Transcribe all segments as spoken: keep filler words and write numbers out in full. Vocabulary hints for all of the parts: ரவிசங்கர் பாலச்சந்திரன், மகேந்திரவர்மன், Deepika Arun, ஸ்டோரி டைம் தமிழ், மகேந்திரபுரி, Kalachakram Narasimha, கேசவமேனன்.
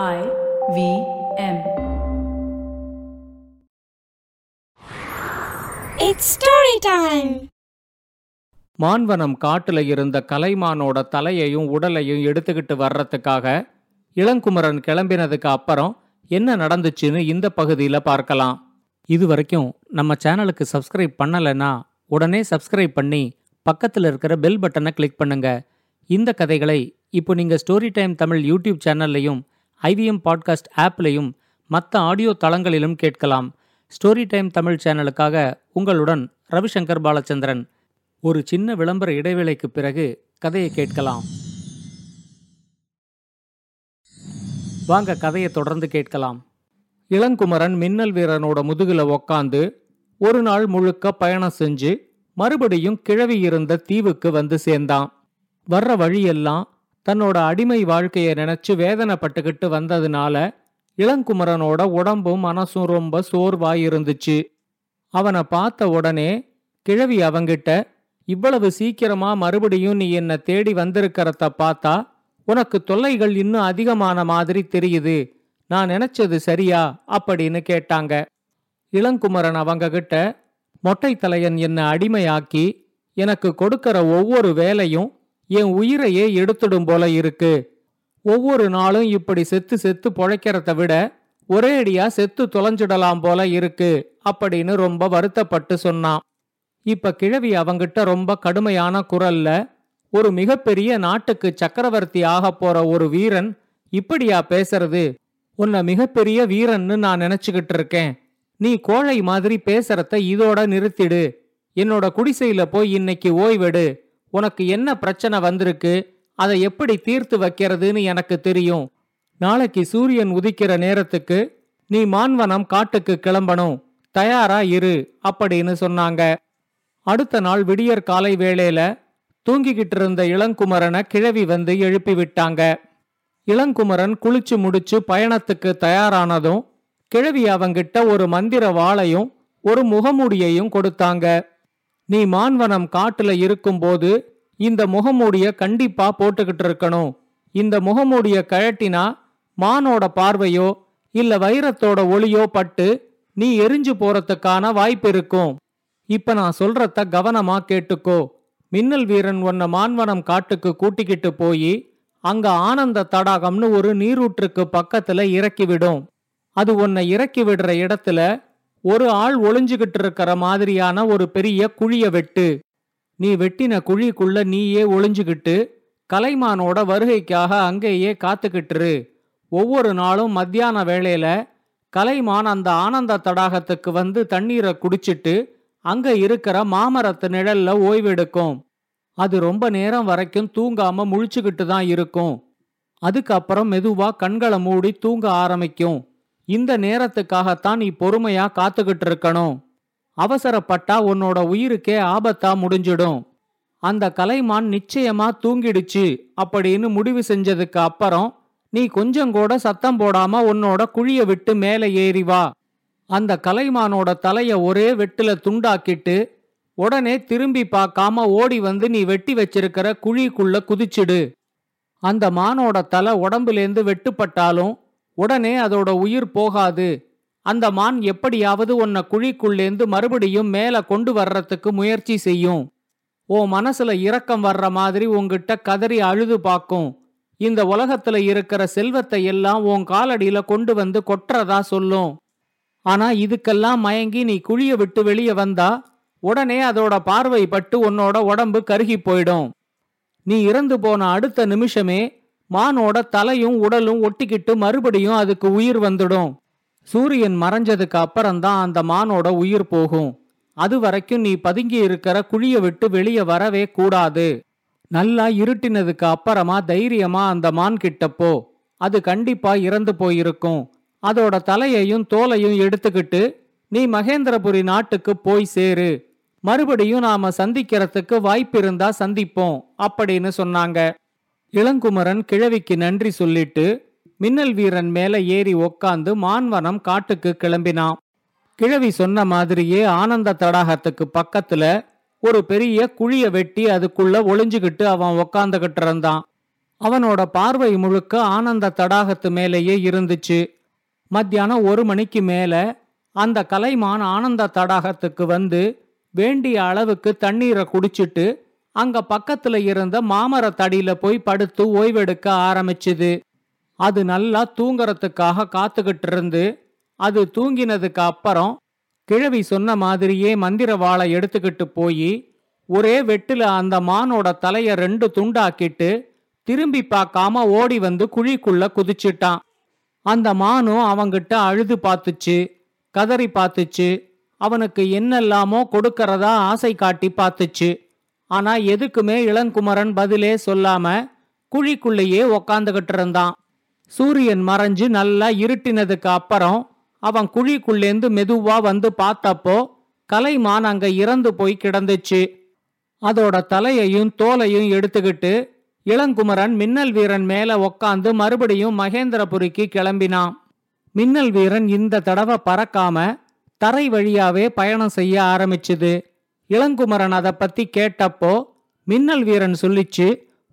I V M. It's story time. மான்வனம் காட்டுல இருந்த கலைமானோட தலையையும் உடலையும் எடுத்துக்கிட்டு வர்றதுக்காக இளங்குமரன் கிளம்பினதுக்கு அப்புறம் என்ன நடந்துச்சுன்னு இந்த பகுதியில பார்க்கலாம். இது வரைக்கும் நம்ம சேனலுக்கு சப்ஸ்கிரைப் பண்ணலைன்னா உடனே சப்ஸ்கிரைப் பண்ணி பக்கத்தில் இருக்கிற பெல் பட்டனை கிளிக் பண்ணுங்க. இந்த கதைகளை இப்போ நீங்கள் ஸ்டோரி டைம் தமிழ் யூடியூப் சேனல்லையும் ஐவிஎம் பாட்காஸ்ட் ஆப்லையும் மற்ற ஆடியோ தளங்களிலும் கேட்கலாம். ஸ்டோரி டைம் தமிழ் சேனலுக்காக உங்களுடன் ரவிசங்கர் பாலச்சந்திரன். ஒரு சின்ன விளம்பர இடைவேளைக்கு பிறகு கதையை கேட்கலாம். வாங்க கதையை தொடர்ந்து கேட்கலாம். இளங்குமரன் மின்னல் வீரனோட முதுகில் உக்காந்து ஒரு நாள் முழுக்க பயணம் செஞ்சு மறுபடியும் கிழவி இருந்த தீவுக்கு வந்து சேர்ந்தான். வர்ற வழியெல்லாம் தன்னோட அடிமை வாழ்க்கையை நினைச்சு வேதனைப்பட்டுக்கிட்டு வந்ததுனால இளங்குமரனோட உடம்பும் மனசும் ரொம்ப சோர்வாயிருந்துச்சு. அவனை பார்த்த உடனே கிழவி அவங்கிட்ட, இவ்வளவு சீக்கிரமா மறுபடியும் நீ என்னை தேடி வந்திருக்கிறத பார்த்தா உனக்கு தொல்லைகள் இன்னும் அதிகமான மாதிரி தெரியுது, நான் நினைச்சது சரியா அப்படின்னு கேட்டாங்க. இளங்குமரன் அவங்ககிட்ட, மொட்டை தலையன் என்னை அடிமையாக்கி எனக்கு கொடுக்கிற ஒவ்வொரு வேலையும் என் உயிரையே எடுத்துடும் போல இருக்கு. ஒவ்வொரு நாளும் இப்படி செத்து செத்து பொழைக்கிறத விட ஒரேடியா செத்து தொலைஞ்சிடலாம் போல இருக்கு அப்படின்னு ரொம்ப வருத்தப்பட்டு சொன்னான். இப்ப கிழவி அவங்கிட்ட ரொம்ப கடுமையான குரல்ல, ஒரு மிகப்பெரிய நாட்டுக்கு சக்கரவர்த்தி ஆக போற ஒரு வீரன் இப்படியா பேசுறது? உன்னை மிகப்பெரிய வீரன்னு நான் நினைச்சுக்கிட்டு இருக்கேன். நீ கோழை மாதிரி பேசுறத இதோட நிறுத்திடு. என்னோட குடிசையில போய் இன்னைக்கு ஓய்வெடு. உனக்கு என்ன பிரச்சனை வந்திருக்கு, அதை எப்படி தீர்த்து வைக்கிறதுன்னு எனக்கு தெரியும். நாளைக்கு சூரியன் உதிக்கிற நேரத்துக்கு நீ மான்வனம் காட்டுக்கு கிளம்பணும், தயாரா இரு அப்படின்னு சொன்னாங்க. அடுத்த நாள் விடியற் காலை வேளையில தூங்கிக்கிட்டு இருந்த இளங்குமரனை கிழவி வந்து எழுப்பி விட்டாங்க. இளங்குமரன் குளிச்சு முடிச்சு பயணத்துக்கு தயாரானதும் கிழவி அவங்கிட்ட ஒரு மந்திர வாளையும் ஒரு முகமூடியையும் கொடுத்தாங்க. நீ மான்வனம் காட்டுல இருக்கும்போது இந்த முகமூடிய கண்டிப்பா போட்டுக்கிட்டு இருக்கணும். இந்த முகமூடிய கழட்டினா மானோட பார்வையோ இல்ல வைரத்தோட ஒளியோ பட்டு நீ எரிஞ்சு போறதுக்கான வாய்ப்பு இருக்கும். இப்ப நான் சொல்றத கவனமா கேட்டுக்கோ. மின்னல் வீரன் உன்னை மான்வனம் காட்டுக்கு கூட்டிக்கிட்டு போய் அங்க ஆனந்த தடாகம்னு ஒரு நீரூற்றுக்கு பக்கத்துல இறக்கிவிடும். அது உன்னை இறக்கி விடுற இடத்துல ஒரு ஆள் ஒளிஞ்சுகிட்டு இருக்கிற மாதிரியான ஒரு பெரிய குழிய வெட்டு. நீ வெட்டின குழிக்குள்ள நீயே ஒளிஞ்சுகிட்டு கலைமானோட வருகைக்காக அங்கேயே காத்துக்கிட்டுரு. ஒவ்வொரு நாளும் மத்தியான வேளையில கலைமான் அந்த ஆனந்த தடாகத்துக்கு வந்து தண்ணீரை குடிச்சிட்டு அங்க இருக்கிற மாமரத்து நிழல்ல ஓய்வெடுக்கும். அது ரொம்ப நேரம் வரைக்கும் தூங்காம முழிச்சுக்கிட்டு தான் இருக்கும். அதுக்கப்புறம் மெதுவா கண்களை மூடி தூங்க ஆரம்பிக்கும். இந்த நேரத்துக்காகத்தான் நீ பொறுமையா காத்துக்கிட்டு இருக்கணும். அவசரப்பட்டா உன்னோட உயிருக்கே ஆபத்தா முடிஞ்சிடும். அந்த கலைமான் நிச்சயமா தூங்கிடுச்சு அப்படின்னு முடிவு செஞ்சதுக்கு அப்புறம் நீ கொஞ்சம் கூட சத்தம் போடாம உன்னோட குழிய விட்டு மேலே ஏறி வா. அந்த கலைமானோட தலைய ஒரே வெட்டுல துண்டாக்கிட்டு உடனே திரும்பி பார்க்காம ஓடி வந்து நீ வெட்டி வச்சிருக்கிற குழிக்குள்ள குதிச்சிடு. அந்த மானோட தலை உடம்புலேருந்து வெட்டுப்பட்டாலும் உடனே அதோட உயிர் போகாது. அந்த மான் எப்படியாவது உன்னை குழிக்குள்ளேந்து மறுபடியும் மேலே கொண்டு வர்றதுக்கு முயற்சி செய்யும். ஓ மனசுல இரக்கம் வர்ற மாதிரி உங்ககிட்ட கதறி அழுது பார்க்கும். இந்த உலகத்துல இருக்கிற செல்வத்தை எல்லாம் உன் காலடியில கொண்டு வந்து கொட்டுறதா சொல்லும். ஆனா இதுக்கெல்லாம் மயங்கி நீ குழிய விட்டு வெளியே வந்தா உடனே அதோட பார்வை பட்டு உன்னோட உடம்பு கருகி போயிடும். நீ இறந்து போன அடுத்த நிமிஷமே மானோட தலையும் உடலும் ஒட்டிக்கிட்டு மறுபடியும் அதுக்கு உயிர் வந்துடும். சூரியன் மறைஞ்சதுக்கு அப்புறம்தான் அந்த மானோட உயிர் போகும். அது வரைக்கும் நீ பதுங்கி இருக்கிற குழிய விட்டு வெளியே வரவே கூடாது. நல்லா இருட்டினதுக்கு அப்புறமா தைரியமா அந்த மான் கிட்டப்போ. அது கண்டிப்பா இறந்து போயிருக்கும். அதோட தலையையும் தோலையும் எடுத்துக்கிட்டு நீ மகேந்திரபுரி நாட்டுக்கு போய் சேரு. மறுபடியும் நாம சந்திக்கிறதுக்கு வாய்ப்பிருந்தா சந்திப்போம் அப்படின்னு சொன்னாங்க. இளங்குமரன் கிழவிக்கு நன்றி சொல்லிட்டு மின்னல் வீரன் மேல ஏறி உக்காந்து மான்வனம் காட்டுக்கு கிளம்பினான். கிழவி சொன்ன மாதிரியே ஆனந்த தடாகத்துக்கு பக்கத்துல ஒரு பெரிய குழிய வெட்டி அதுக்குள்ள ஒளிஞ்சுகிட்டு அவன் உக்காந்துகிட்டு இருந்தான். அவனோட பார்வை முழுக்க ஆனந்த தடாகத்து மேலேயே இருந்துச்சு. மத்தியானம் ஒரு மணிக்கு மேல அந்த கலைமான் ஆனந்த தடாகத்துக்கு வந்து வேண்டிய அளவுக்கு தண்ணீரை குடிச்சிட்டு அங்க பக்கத்துல இருந்த மாமரத்தடியில போய் படுத்து ஓய்வெடுக்க ஆரம்பிச்சுது. அது நல்லா தூங்கறதுக்காக காத்துக்கிட்டு இருந்து அது தூங்கினதுக்கு அப்புறம் கிழவி சொன்ன மாதிரியே மந்திரவாளை எடுத்துக்கிட்டு போய் ஒரே வெட்டுல அந்த மானோட தலைய ரெண்டு துண்டாக்கிட்டு திரும்பி பார்க்காம ஓடி வந்து குழிக்குள்ள குதிச்சிட்டான். அந்த மானும் அவங்கிட்ட அழுது பார்த்துச்சு, கதறி பார்த்துச்சு, அவனுக்கு என்னெல்லாமோ கொடுக்கறதா ஆசை காட்டி பார்த்துச்சு. ஆனா எதுக்குமே இளங்குமரன் பதிலே சொல்லாம குழிக்குள்ளேயே உக்காந்துகிட்டு இருந்தான். சூரியன் மறைஞ்சு நல்லா இருட்டினதுக்கு அப்புறம் அவன் குழிக்குள்ளேந்து மெதுவா வந்து பார்த்தப்போ கலைமான் அங்க இறந்து போய் கிடந்துச்சு. அதோட தலையையும் தோலையும் எடுத்துக்கிட்டு இளங்குமரன் மின்னல் வீரன் மேல உக்காந்து மறுபடியும் மகேந்திரபுரிக்கு கிளம்பினான். மின்னல் வீரன் இந்த தடவை பறக்காம தரை வழியாவே பயணம் செய்ய ஆரம்பிச்சுது. இளங்குமரன் அதை பத்தி கேட்டப்போ மின்னல் வீரன் சொல்லிச்சு,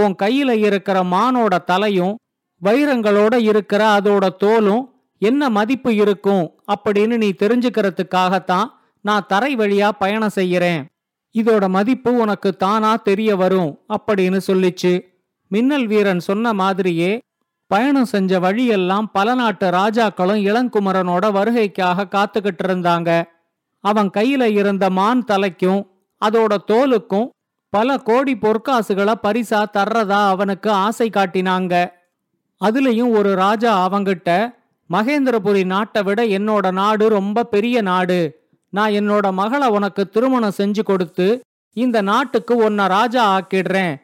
உன் கையில இருக்கிற மானோட தலையும் வைரங்களோட இருக்கிற அதோட தோலும் என்ன மதிப்பு இருக்கும் அப்படின்னு நீ தெரிஞ்சுக்கிறதுக்காகத்தான் நான் தரை வழியா பயணம் செய்யறேன். இதோட மதிப்பு உனக்கு தானா தெரிய வரும் அப்படின்னு சொல்லிச்சு. மின்னல் வீரன் சொன்ன மாதிரியே பயணம் செஞ்ச வழியெல்லாம் பல நாட்டு ராஜாக்களும் இளங்குமரனோட வருகைக்காக காத்துக்கிட்டு இருந்தாங்க. அவன் கையில இருந்த மான் தலைக்கும் அதோட தோலுக்கும் பல கோடி பொற்காசுகளை பரிசா தர்றதா அவனுக்கு ஆசை காட்டினாங்க. அதுலயும் ஒரு ராஜா அவங்கிட்ட, மகேந்திரபுரி நாட்டை விட என்னோட நாடு ரொம்ப பெரிய நாடு, நான் என்னோட மகளை உனக்கு திருமணம் செஞ்சு கொடுத்து இந்த நாட்டுக்கு உன்னை ராஜா ஆக்கிடுறேன்,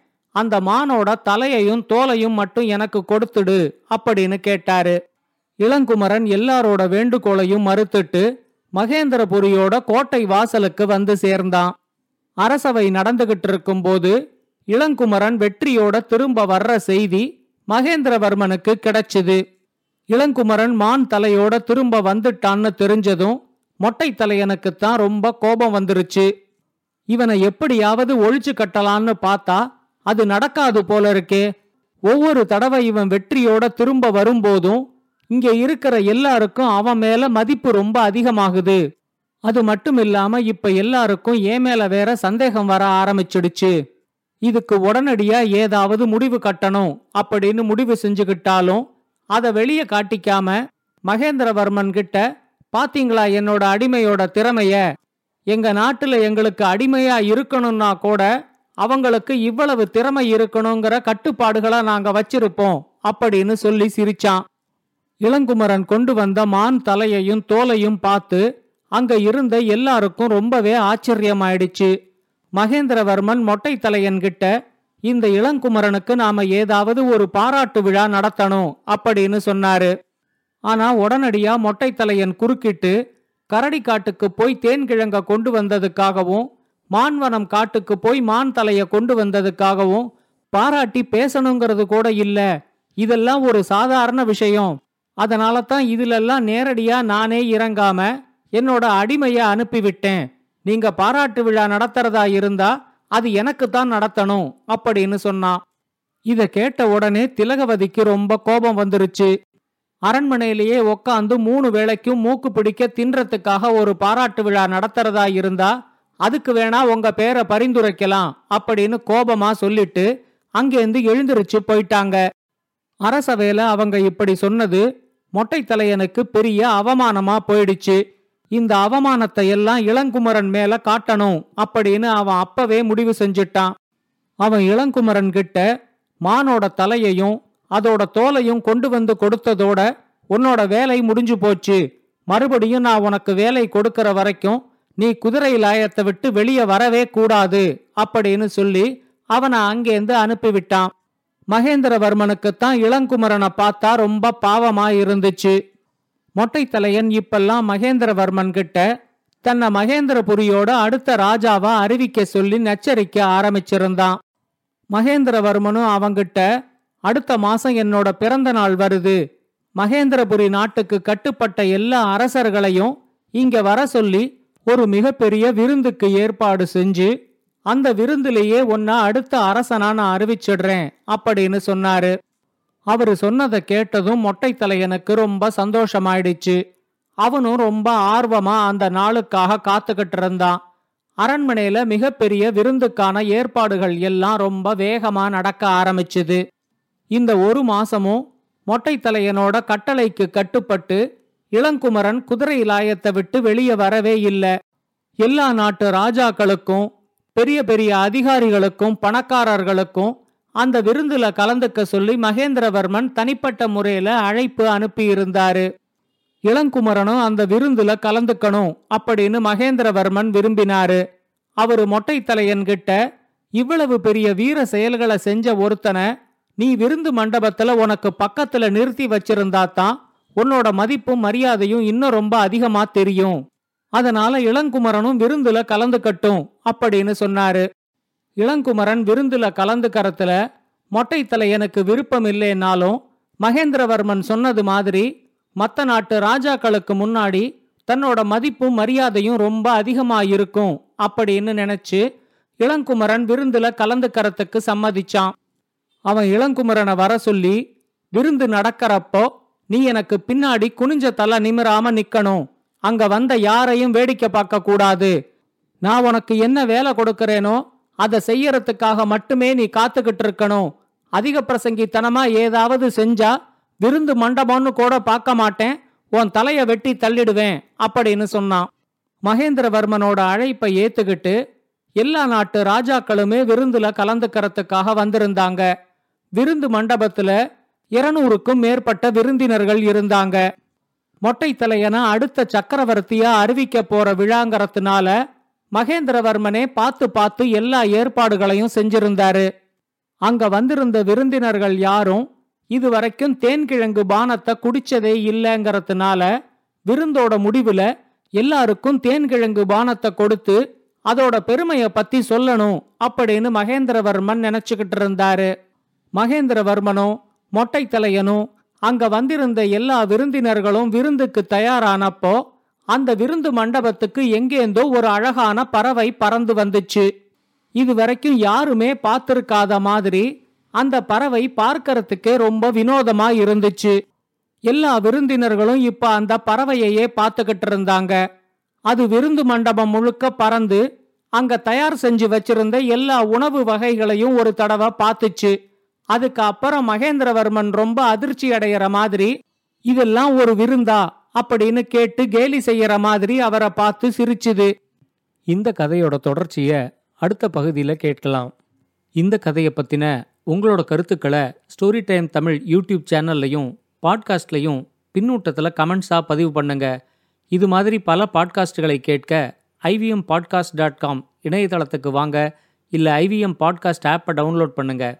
அந்த மானோட தலையையும் தோலையும் மட்டும் எனக்கு கொடுத்துடு அப்படின்னு கேட்டாரு. இளங்குமரன் எல்லாரோட வேண்டுகோளையும் மறுத்துட்டு மகேந்திரபுரியோட கோட்டை வாசலுக்கு வந்து சேர்ந்தான். அரசவை நடந்துகிட்டு இருக்கும்போது இளங்குமரன் வெற்றியோட திரும்ப வர்ற செய்தி மகேந்திரவர்மனுக்கு கிடைச்சது. இளங்குமரன் மான் தலையோட திரும்ப வந்துட்டான்னு தெரிஞ்சதும் மொட்டை தலையனுக்குத்தான் ரொம்ப கோபம் வந்துருச்சு. இவனை எப்படியாவது ஒழிச்சு கட்டலான்னு பார்த்தா அது நடக்காது போல இருக்கே. ஒவ்வொரு தடவை இவன் வெற்றியோட திரும்ப வரும்போதும் இங்க இருக்கிற எல்லாருக்கும் அவன் மேல மதிப்பு ரொம்ப அதிகமாகுது. அது மட்டும் இல்லாம இப்ப எல்லாருக்கும் ஏன் மேல வேற சந்தேகம் வர ஆரம்பிச்சிடுச்சு. இதுக்கு உடனடியா ஏதாவது முடிவு கட்டணும் அப்படின்னு முடிவு செஞ்சுக்கிட்டாலும் அதை வெளியே காட்டிக்காம மகேந்திரவர்மன் கிட்ட, பாத்தீங்களா என்னோட அடிமையோட திறமைய, எங்க நாட்டுல எங்களுக்கு அடிமையா இருக்கணும்னா கூட அவங்களுக்கு இவ்வளவு திறமை இருக்கணுங்கிற கட்டுப்பாடுகளை நாங்க வச்சிருப்போம் அப்படின்னு சொல்லி சிரிச்சான். இளங்குமரன் கொண்டு வந்த மான் தலையையும் தோலையும் பார்த்து அங்க இருந்த எல்லாருக்கும் ரொம்பவே ஆச்சரியமாயிடுச்சு. மகேந்திரவர்மன் மொட்டை தலையன்கிட்ட, இந்த இளங்குமரனுக்கு நாம ஏதாவது ஒரு பாராட்டு விழா நடத்தணும் அப்படின்னு சொன்னாரு. ஆனா உடனடியா மொட்டை தலையன் குறுக்கிட்டு, கரடிக்காட்டுக்கு போய் தேன்கிழங்க கொண்டு வந்ததுக்காகவும் மான்வனம் காட்டுக்கு போய் மான் தலைய கொண்டு வந்ததுக்காகவும் பாராட்டி பேசணுங்கிறது கூட இல்ல, இதெல்லாம் ஒரு சாதாரண விஷயம், அதனால தான் இதுலெல்லாம் நேரடியா நானே இறங்காம என்னோட அடிமைய அனுப்பிவிட்டேன், நீங்க பாராட்டு விழா நடத்துறதா இருந்தா அது எனக்கு தான் நடத்தணும் அப்படின்னு சொன்னான். இத கேட்ட உடனே திலகவதிக்கு ரொம்ப கோபம் வந்துருச்சு. அரண்மனையிலேயே உக்காந்து மூணு வேளைக்கும் மூக்கு பிடிக்க தின்றதுக்காக ஒரு பாராட்டு விழா நடத்துறதா இருந்தா அதுக்கு வேணா உங்க பேரை பரிந்துரைக்கலாம் அப்படின்னு கோபமா சொல்லிட்டு அங்கேருந்து எழுந்திருச்சு போயிட்டாங்க. அரசவேல அவங்க இப்படி சொன்னது மொட்டை தலையனுக்கு பெரிய அவமானமா போயிடுச்சு. இந்த அவமானத்தை எல்லாம் இளங்குமரன் மேல காட்டணும் அப்படின்னு அவன் அப்பவே முடிவு செஞ்சிட்டான். அவன் இளங்குமரன் கிட்ட, மானோட தலையையும் அதோட தோலையும் கொண்டு வந்து கொடுத்ததோட உன்னோட வேலை முடிஞ்சு போச்சு, மறுபடியும் நான் உனக்கு வேலை கொடுக்கற வரைக்கும் நீ குதிரை லாயத்தை விட்டு வெளியே வரவே கூடாது அப்படின்னு சொல்லி அவனை அங்கேருந்து அனுப்பிவிட்டான். மகேந்திரவர்மனுக்குத்தான் இளங்குமரனை பார்த்தா ரொம்ப பாவமா இருந்துச்சு. மொட்டை தலையன் இப்பெல்லாம் மகேந்திரவர்மன் கிட்ட தன்னை மகேந்திரபுரியோட அடுத்த ராஜாவா அறிவிக்க சொல்லி நச்சரிக்க ஆரம்பிச்சிருந்தான். மகேந்திரவர்மனும் அவங்கிட்ட, அடுத்த மாசம் என்னோட பிறந்த நாள் வருது, மகேந்திரபுரி நாட்டுக்கு கட்டுப்பட்ட எல்லா அரசர்களையும் இங்க வர சொல்லி ஒரு மிகப்பெரிய விருந்துக்கு ஏற்பாடு செஞ்சு அந்த விருந்துலேயே ஒன்னா அடுத்த அரசனா நான் அறிவிச்சிடுறேன் அப்படின்னு சொன்னாரு. அவரு சொன்னதை கேட்டதும் மொட்டை தலையனுக்கு ரொம்ப சந்தோஷமாயிடுச்சு. அவனும் ரொம்ப ஆர்வமா அந்த நாளுக்காக காத்துக்கிட்டு இருந்தான். அரண்மனையில மிகப்பெரிய விருந்துக்கான ஏற்பாடுகள் எல்லாம் ரொம்ப வேகமா நடக்க ஆரம்பிச்சுது. இந்த ஒரு மாசமும் மொட்டை தலையனோட கட்டளைக்கு கட்டுப்பட்டு இளங்குமரன் குதிரை இலாயத்தை விட்டு வெளியே வரவே இல்லை. எல்லா நாட்டு ராஜாக்களுக்கும் பெரிய பெரிய அதிகாரிகளுக்கும் பணக்காரர்களுக்கும் அந்த விருந்துல கலந்துக்க சொல்லி மகேந்திரவர்மன் தனிப்பட்ட முறையில அழைப்பு அனுப்பியிருந்தாரு. இளங்குமரனும் அந்த விருந்துல கலந்துக்கணும் அப்படின்னு மகேந்திரவர்மன் விரும்பினாரு. அவரு மொட்டை தலையன்கிட்ட, இவ்வளவு பெரிய வீர செயல்களை செஞ்ச ஒருத்தனை நீ விருந்து மண்டபத்துல உனக்கு பக்கத்துல நிறுத்தி வச்சிருந்தாத்தான் உன்னோட மதிப்பும் மரியாதையும் இன்னும் ரொம்ப அதிகமா தெரியும், அதனால இளங்குமரனும் விருந்துல கலந்துக்கட்டும் அப்படின்னு சொன்னாரு. இளங்குமரன் விருந்துல கலந்துக்கறதுல மொட்டை தலையனுக்கு விருப்பம் இல்லைன்னாலும் மகேந்திரவர்மன் சொன்னது மாதிரி மற்ற நாட்டு ராஜாக்களுக்கு முன்னாடி தன்னோட மதிப்பும் மரியாதையும் ரொம்ப அதிகமாயிருக்கும் அப்படின்னு நினைச்சு இளங்குமரன் விருந்துல கலந்துக்கறதுக்கு சம்மதிச்சான். அவன் இளங்குமரனை வர சொல்லி, விருந்து நடக்கிறப்போ நீ எனக்கு பின்னாடி குனிஞ்ச தலை நிமிராம நிக்கணும், அங்க வந்த யாரையும் வேடிக்கை பார்க்க கூடாது, நான் உனக்கு என்ன வேலை கொடுக்கறேனோ அதை செய்யறதுக்காக மட்டுமே நீ காத்துக்கிட்டு இருக்கணும், அதிக பிரசங்கித்தனமா ஏதாவது செஞ்சா விருந்து மண்டபம்னு கூட பார்க்க மாட்டேன், உன் தலைய வெட்டி தள்ளிடுவேன் அப்படின்னு சொன்னான். மகேந்திரவர்மனோட அழைப்பை ஏத்துக்கிட்டு எல்லா நாட்டு ராஜாக்களுமே விருந்துல கலந்துக்கிறதுக்காக வந்திருந்தாங்க. விருந்து மண்டபத்துல இருநூறுக்கும் மேற்பட்ட விருந்தினர்கள் இருந்தாங்க. மொட்டை தலையனா அடுத்த சக்கரவர்த்தியா அறிவிக்க போற விழாங்கிறதுனால மகேந்திரவர்மனே பார்த்து பார்த்து எல்லா ஏற்பாடுகளையும் செஞ்சிருந்தாரு. அங்க வந்திருந்த விருந்தினர்கள் யாரும் இதுவரைக்கும் தேன்கிழங்கு பானத்தை குடிச்சதே இல்லைங்கிறதுனால விருந்தோட முடிவுல எல்லாருக்கும் தேன்கிழங்கு பானத்தை கொடுத்து அதோட பெருமையை பத்தி சொல்லணும் அப்படின்னு மகேந்திரவர்மன் நினைச்சுக்கிட்டு இருந்தாரு. மகேந்திரவர்மனும் மொட்டை தலையனும் அங்க வந்திருந்த எல்லா விருந்தினர்களும் விருந்துக்கு தயாரானப்போ அந்த விருந்து மண்டபத்துக்கு எங்கேந்தோ ஒரு அழகான பறவை பறந்து வந்துச்சு. இதுவரைக்கும் யாருமே பார்த்திருக்காத மாதிரி அந்த பறவை பார்க்கறதுக்கே ரொம்ப வினோதமா இருந்துச்சு. எல்லா விருந்தினர்களும் இப்ப அந்த பறவையையே பார்த்துக்கிட்டு இருந்தாங்க. அது விருந்து மண்டபம் முழுக்க பறந்து அங்க தயார் செஞ்சு வச்சிருந்த எல்லா உணவு வகைகளையும் ஒரு தடவை பார்த்துச்சு. அதுக்கு அப்புறம் மகேந்திரவர்மன் ரொம்ப அதிர்ச்சி அடைகிற மாதிரி, இதெல்லாம் ஒரு விருந்தா அப்படின்னு கேட்டு கேலி செய்யற மாதிரி அவரை பார்த்து சிரிச்சுது. இந்த கதையோட தொடர்ச்சியை அடுத்த பகுதியில் கேட்கலாம். இந்த கதையை பற்றின உங்களோட கருத்துக்களை ஸ்டோரி டைம் தமிழ் யூடியூப் சேனல்லையும் பாட்காஸ்ட்லையும் பின்னூட்டத்தில் கமெண்ட்ஸாக பதிவு பண்ணுங்க. இது மாதிரி பல பாட்காஸ்டுகளை கேட்க ஐவிஎம் பாட்காஸ்ட் டாட் காம் இணையதளத்துக்கு வாங்க, இல்லை ஐவிஎம் பாட்காஸ்ட் ஆப்பை டவுன்லோட் பண்ணுங்கள்.